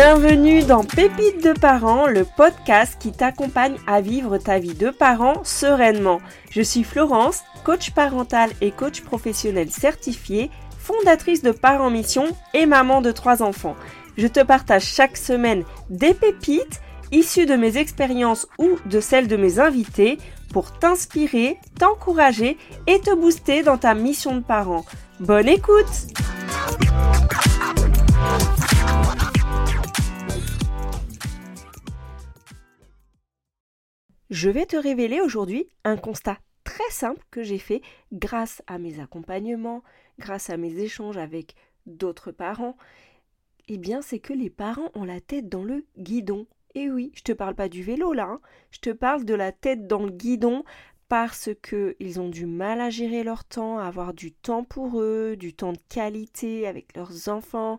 Bienvenue dans Pépites de parents, le podcast qui t'accompagne à vivre ta vie de parent sereinement. Je suis Florence, coach parentale et coach professionnel certifiée, fondatrice de Parents Mission et maman de 3 enfants. Je te partage chaque semaine des pépites issues de mes expériences ou de celles de mes invités pour t'inspirer, t'encourager et te booster dans ta mission de parent. Bonne écoute! Je vais te révéler aujourd'hui un constat très simple que j'ai fait grâce à mes accompagnements, grâce à mes échanges avec d'autres parents. Eh bien, c'est que les parents ont la tête dans le guidon. Et oui, je te parle pas du vélo là, hein. Je te parle de la tête dans le guidon parce qu'ils ont du mal à gérer leur temps, à avoir du temps pour eux, du temps de qualité avec leurs enfants,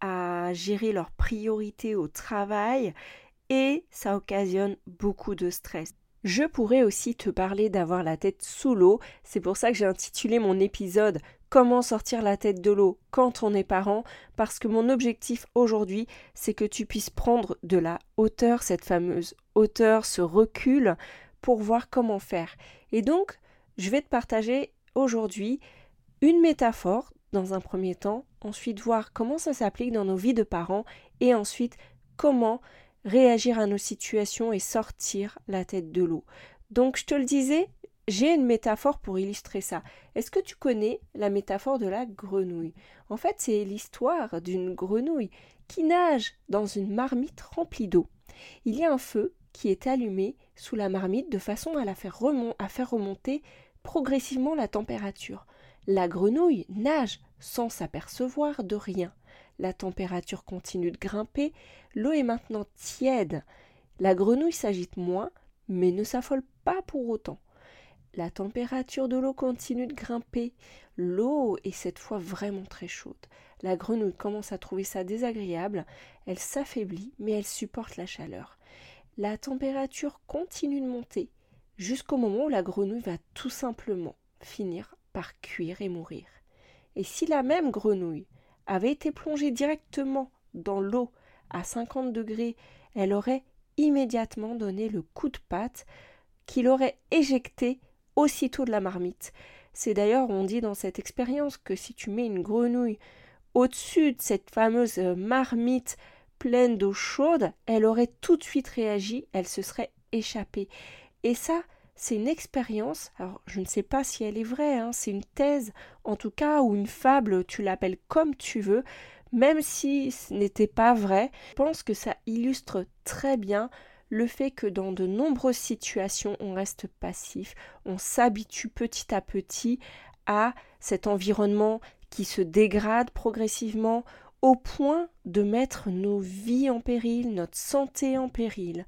à gérer leurs priorités au travail. Et ça occasionne beaucoup de stress. Je pourrais aussi te parler d'avoir la tête sous l'eau. C'est pour ça que j'ai intitulé mon épisode « Comment sortir la tête de l'eau quand on est parent ?» parce que mon objectif aujourd'hui, c'est que tu puisses prendre de la hauteur, cette fameuse hauteur, ce recul, pour voir comment faire. Et donc, je vais te partager aujourd'hui une métaphore dans un premier temps, ensuite voir comment ça s'applique dans nos vies de parents et ensuite comment réagir à nos situations et sortir la tête de l'eau. Donc je te le disais, j'ai une métaphore pour illustrer ça. Est-ce que tu connais la métaphore de la grenouille ? En fait, c'est l'histoire d'une grenouille qui nage dans une marmite remplie d'eau. Il y a un feu qui est allumé sous la marmite de façon à la faire remonter progressivement la température. La grenouille nage sans s'apercevoir de rien. La température continue de grimper, l'eau est maintenant tiède. La grenouille s'agite moins, mais ne s'affole pas pour autant. La température de l'eau continue de grimper, l'eau est cette fois vraiment très chaude. La grenouille commence à trouver ça désagréable, elle s'affaiblit, mais elle supporte la chaleur. La température continue de monter, jusqu'au moment où la grenouille va tout simplement finir par cuire et mourir. Et si la même grenouille avait été plongée directement dans l'eau à 50 degrés, elle aurait immédiatement donné le coup de patte qui l'aurait éjectée aussitôt de la marmite. C'est d'ailleurs, on dit dans cette expérience, que si tu mets une grenouille au-dessus de cette fameuse marmite pleine d'eau chaude, elle aurait tout de suite réagi, elle se serait échappée. Et ça, c'est une expérience, alors je ne sais pas si elle est vraie, hein, c'est une thèse en tout cas, ou une fable, tu l'appelles comme tu veux, même si ce n'était pas vrai. Je pense que ça illustre très bien le fait que dans de nombreuses situations, on reste passif, on s'habitue petit à petit à cet environnement qui se dégrade progressivement au point de mettre nos vies en péril, notre santé en péril.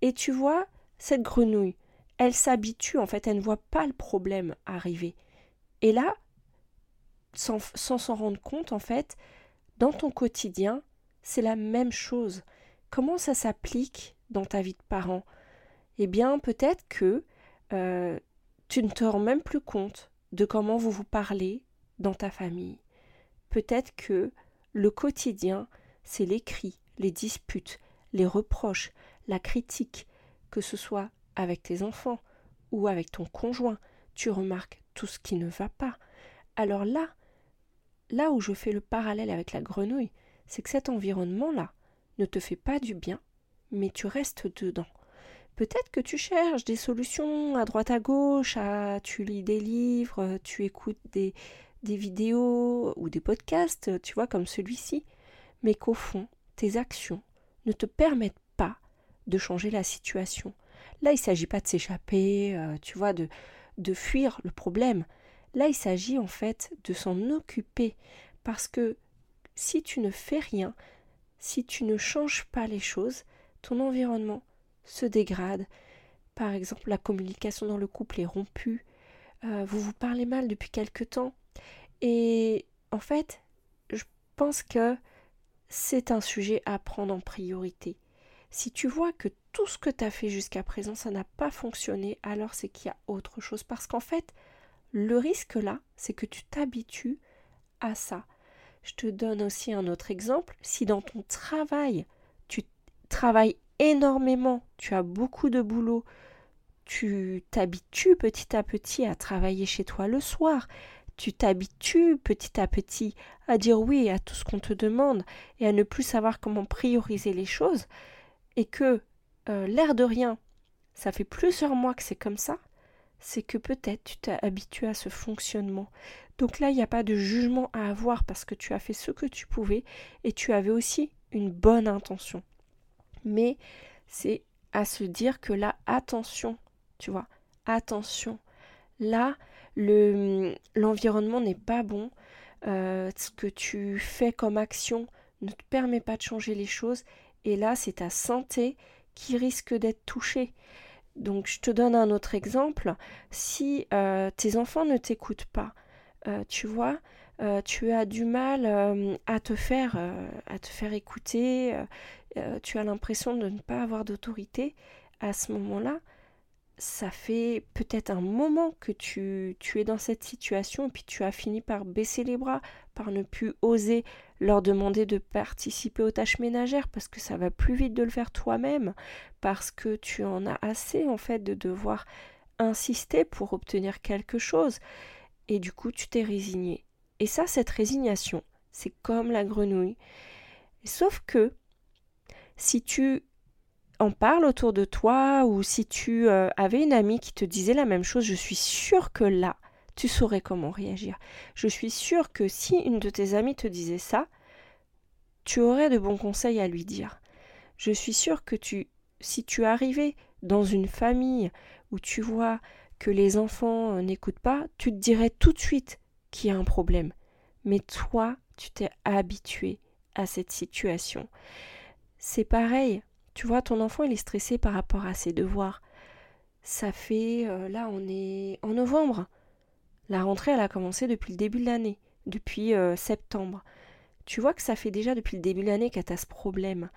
Et tu vois, cette grenouille, elle s'habitue, en fait, elle ne voit pas le problème arriver. Et là, sans s'en rendre compte, en fait, dans ton quotidien, c'est la même chose. Comment ça s'applique dans ta vie de parent ? Eh bien, peut-être que tu ne te rends même plus compte de comment vous vous parlez dans ta famille. Peut-être que le quotidien, c'est les cris, les disputes, les reproches, la critique, que ce soit avec tes enfants ou avec ton conjoint, tu remarques tout ce qui ne va pas. Alors là où je fais le parallèle avec la grenouille, c'est que cet environnement-là ne te fait pas du bien, mais tu restes dedans. Peut-être que tu cherches des solutions à droite à gauche, tu lis des livres, tu écoutes des vidéos ou des podcasts, tu vois, comme celui-ci, mais qu'au fond, tes actions ne te permettent pas de changer la situation. Là, il ne s'agit pas de s'échapper, tu vois, de fuir le problème. Là, il s'agit en fait de s'en occuper. Parce que si tu ne fais rien, si tu ne changes pas les choses, ton environnement se dégrade. Par exemple, la communication dans le couple est rompue. Vous vous parlez mal depuis quelque temps. Et en fait, je pense que c'est un sujet à prendre en priorité. Si tu vois que tout ce que tu as fait jusqu'à présent, ça n'a pas fonctionné, alors c'est qu'il y a autre chose. Parce qu'en fait, le risque là, c'est que tu t'habitues à ça. Je te donne aussi un autre exemple. Si dans ton travail, travailles énormément, tu as beaucoup de boulot, tu t'habitues petit à petit à travailler chez toi le soir, tu t'habitues petit à petit à dire oui à tout ce qu'on te demande et à ne plus savoir comment prioriser les choses, et que l'air de rien, ça fait plusieurs mois que c'est comme ça, c'est que peut-être tu t'es habitué à ce fonctionnement. Donc là, il n'y a pas de jugement à avoir parce que tu as fait ce que tu pouvais et tu avais aussi une bonne intention. Mais c'est à se dire que là, attention, tu vois, attention. Là, l'environnement n'est pas bon. Ce que tu fais comme action ne te permet pas de changer les choses. Et là, c'est ta santé qui risque d'être touchée. Donc, je te donne un autre exemple. Si tes enfants ne t'écoutent pas, tu vois, tu as du mal à te faire écouter, tu as l'impression de ne pas avoir d'autorité, à ce moment-là, ça fait peut-être un moment que tu es dans cette situation et puis tu as fini par baisser les bras, par ne plus oser leur demander de participer aux tâches ménagères parce que ça va plus vite de le faire toi-même, parce que tu en as assez en fait de devoir insister pour obtenir quelque chose et du coup tu t'es résigné. Et ça, cette résignation, c'est comme la grenouille. Sauf que si tu en parles autour de toi ou si tu avais une amie qui te disait la même chose, je suis sûre que là, tu saurais comment réagir. Je suis sûre que si une de tes amies te disait ça, tu aurais de bons conseils à lui dire. Je suis sûre que si tu arrivais dans une famille où tu vois que les enfants n'écoutent pas, tu te dirais tout de suite qu'il y a un problème. Mais toi, tu t'es habitué à cette situation. C'est pareil, tu vois, ton enfant il est stressé par rapport à ses devoirs. Ça fait, là on est en novembre, la rentrée elle a commencé depuis le début de l'année, depuis septembre. Tu vois que ça fait déjà depuis le début de l'année qu'elle t'a ce problème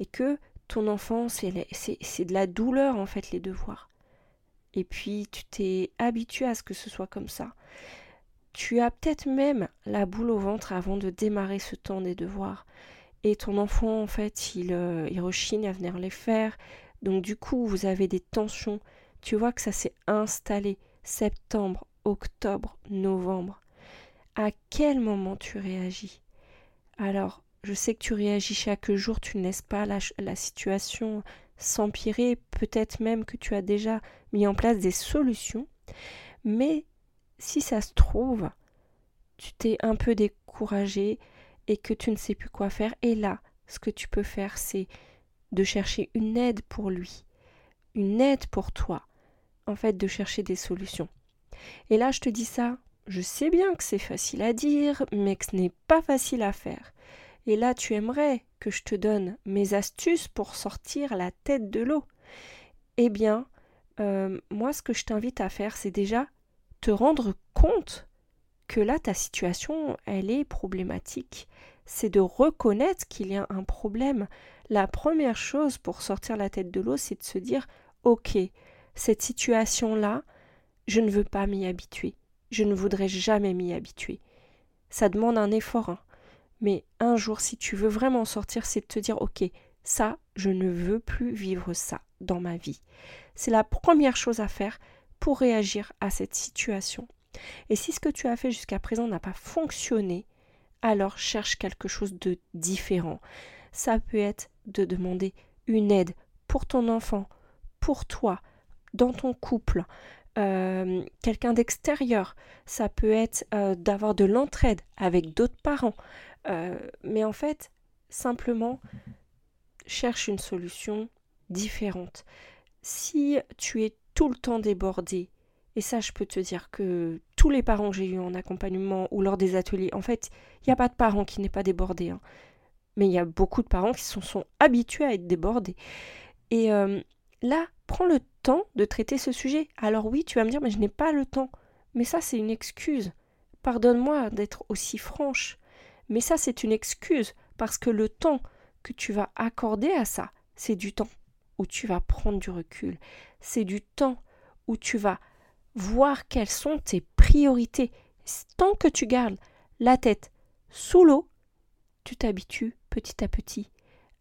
et que ton enfant c'est de la douleur en fait les devoirs. Et puis tu t'es habitué à ce que ce soit comme ça. Tu as peut-être même la boule au ventre avant de démarrer ce temps des devoirs. Et ton enfant, en fait, il rechigne à venir les faire. Donc du coup, vous avez des tensions. Tu vois que ça s'est installé. Septembre, octobre, novembre. À quel moment tu réagis ? Alors, je sais que tu réagis chaque jour. Tu ne laisses pas la situation s'empirer. Peut-être même que tu as déjà mis en place des solutions. Mais si ça se trouve, tu t'es un peu découragé et que tu ne sais plus quoi faire. Et là, ce que tu peux faire, c'est de chercher une aide pour lui, une aide pour toi, en fait, de chercher des solutions. Et là, je te dis ça, je sais bien que c'est facile à dire, mais que ce n'est pas facile à faire. Et là, tu aimerais que je te donne mes astuces pour sortir la tête de l'eau. Eh bien, moi, ce que je t'invite à faire, c'est déjà te rendre compte que là, ta situation, elle est problématique. C'est de reconnaître qu'il y a un problème. La première chose pour sortir la tête de l'eau, c'est de se dire « Ok, cette situation-là, je ne veux pas m'y habituer. Je ne voudrais jamais m'y habituer. » Ça demande un effort, hein. Mais un jour, si tu veux vraiment sortir, c'est de te dire « Ok, ça, je ne veux plus vivre ça dans ma vie. » C'est la première chose à faire pour réagir à cette situation. Et si ce que tu as fait jusqu'à présent n'a pas fonctionné, alors cherche quelque chose de différent. Ça peut être de demander une aide pour ton enfant, pour toi, dans ton couple, quelqu'un d'extérieur. Ça peut être d'avoir de l'entraide avec d'autres parents. Mais en fait, simplement, cherche une solution différente. Si tu es tout le temps débordé, et ça, je peux te dire que tous les parents que j'ai eus en accompagnement ou lors des ateliers, en fait, il n'y a pas de parent qui n'est pas débordé. Hein. Mais il y a beaucoup de parents qui se sont habitués à être débordés. Et là, prends le temps de traiter ce sujet. Alors oui, tu vas me dire, mais je n'ai pas le temps. Mais ça, c'est une excuse. Pardonne-moi d'être aussi franche. Mais ça, c'est une excuse parce que le temps que tu vas accorder à ça, c'est du temps où tu vas prendre du recul. C'est du temps où tu vas voir quelles sont tes priorités. Tant que tu gardes la tête sous l'eau, tu t'habitues petit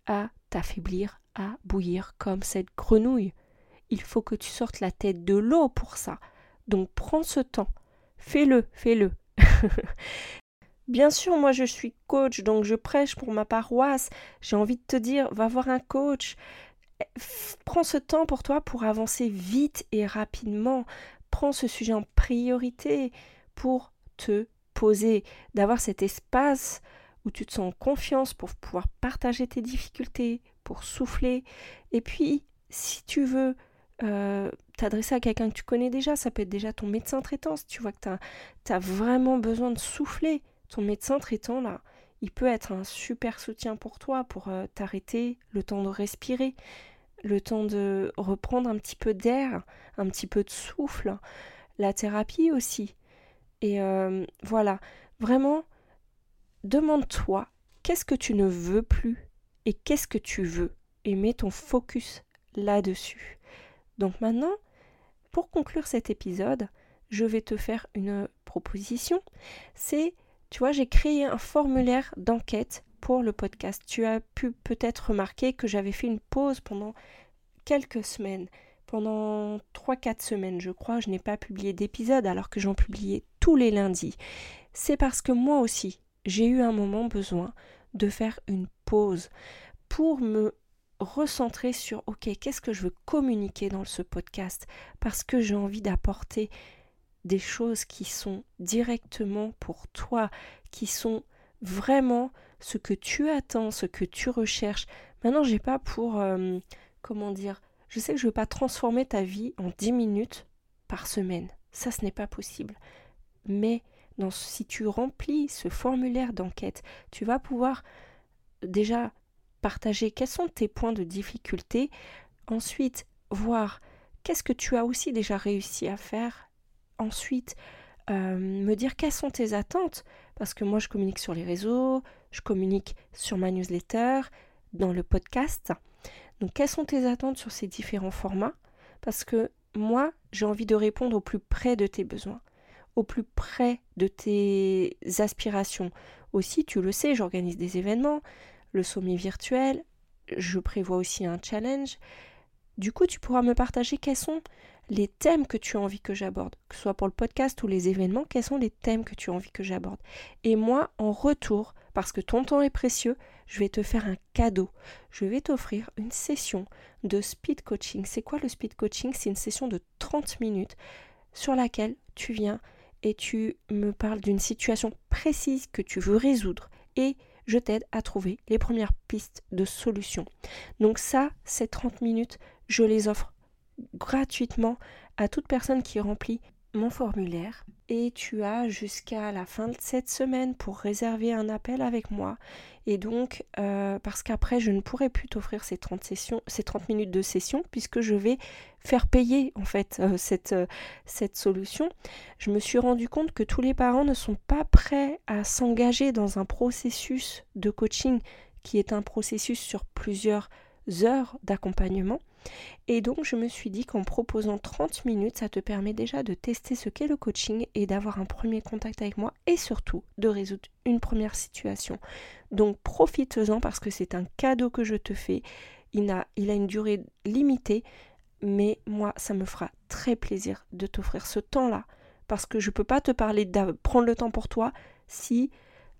à t'affaiblir, à bouillir comme cette grenouille. Il faut que tu sortes la tête de l'eau pour ça. Donc prends ce temps. Fais-le. Bien sûr, moi je suis coach, donc je prêche pour ma paroisse. J'ai envie de te dire, va voir un coach. Prends ce temps pour toi pour avancer vite et rapidement. Prends ce sujet en priorité pour te poser, d'avoir cet espace où tu te sens en confiance pour pouvoir partager tes difficultés, pour souffler. Et puis, si tu veux t'adresser à quelqu'un que tu connais déjà, ça peut être déjà ton médecin traitant. Si tu vois que tu as vraiment besoin de souffler, ton médecin traitant, là, il peut être un super soutien pour toi, pour t'arrêter, le temps de respirer, le temps de reprendre un petit peu d'air, un petit peu de souffle, la thérapie aussi. Et voilà, vraiment, demande-toi qu'est-ce que tu ne veux plus et qu'est-ce que tu veux, et mets ton focus là-dessus. Donc maintenant, pour conclure cet épisode, je vais te faire une proposition. C'est, tu vois, j'ai créé un formulaire d'enquête pour le podcast. Tu as pu peut-être remarquer que j'avais fait une pause pendant quelques semaines. Pendant 3-4 semaines, je crois, je n'ai pas publié d'épisode alors que j'en publiais tous les lundis. C'est parce que moi aussi, j'ai eu un moment besoin de faire une pause pour me recentrer sur « Ok, qu'est-ce que je veux communiquer dans ce podcast ?» Parce que j'ai envie d'apporter des choses qui sont directement pour toi, qui sont vraiment ce que tu attends, ce que tu recherches. Maintenant, j'ai pas pour... Je sais que je ne veux pas transformer ta vie en 10 minutes par semaine. Ça, ce n'est pas possible. Mais si tu remplis ce formulaire d'enquête, tu vas pouvoir déjà partager quels sont tes points de difficulté. Ensuite, voir qu'est-ce que tu as aussi déjà réussi à faire. Ensuite, me dire quelles sont tes attentes. Parce que moi, je communique sur les réseaux, je communique sur ma newsletter, dans le podcast... Donc, quelles sont tes attentes sur ces différents formats ? Parce que moi, j'ai envie de répondre au plus près de tes besoins, au plus près de tes aspirations. Aussi, tu le sais, j'organise des événements, le sommet virtuel, je prévois aussi un challenge. Du coup, tu pourras me partager quels sont les thèmes que tu as envie que j'aborde, que ce soit pour le podcast ou les événements, quels sont les thèmes que tu as envie que j'aborde. Et moi, en retour, parce que ton temps est précieux, je vais te faire un cadeau. Je vais t'offrir une session de speed coaching. C'est quoi le speed coaching ? C'est une session de 30 minutes sur laquelle tu viens et tu me parles d'une situation précise que tu veux résoudre et je t'aide à trouver les premières pistes de solution. Donc ça, ces 30 minutes, je les offre gratuitement à toute personne qui remplit mon formulaire. Et tu as jusqu'à la fin de cette semaine pour réserver un appel avec moi. Et donc, parce qu'après, je ne pourrai plus t'offrir ces 30 minutes de session puisque je vais faire payer en fait cette solution. Je me suis rendu compte que tous les parents ne sont pas prêts à s'engager dans un processus de coaching qui est un processus sur plusieurs heures d'accompagnement. Et donc je me suis dit qu'en proposant 30 minutes, ça te permet déjà de tester ce qu'est le coaching et d'avoir un premier contact avec moi et surtout de résoudre une première situation. Donc profites-en parce que c'est un cadeau que je te fais. Il a une durée limitée, mais moi ça me fera très plaisir de t'offrir ce temps-là parce que je ne peux pas te parler de prendre le temps pour toi si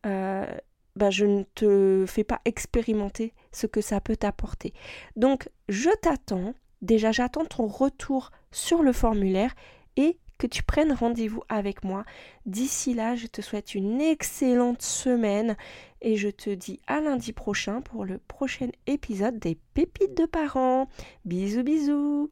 je ne te fais pas expérimenter ce que ça peut t'apporter. Donc, je t'attends. Déjà, j'attends ton retour sur le formulaire et que tu prennes rendez-vous avec moi. D'ici là, je te souhaite une excellente semaine et je te dis à lundi prochain pour le prochain épisode des Pépites de parents. Bisous, bisous.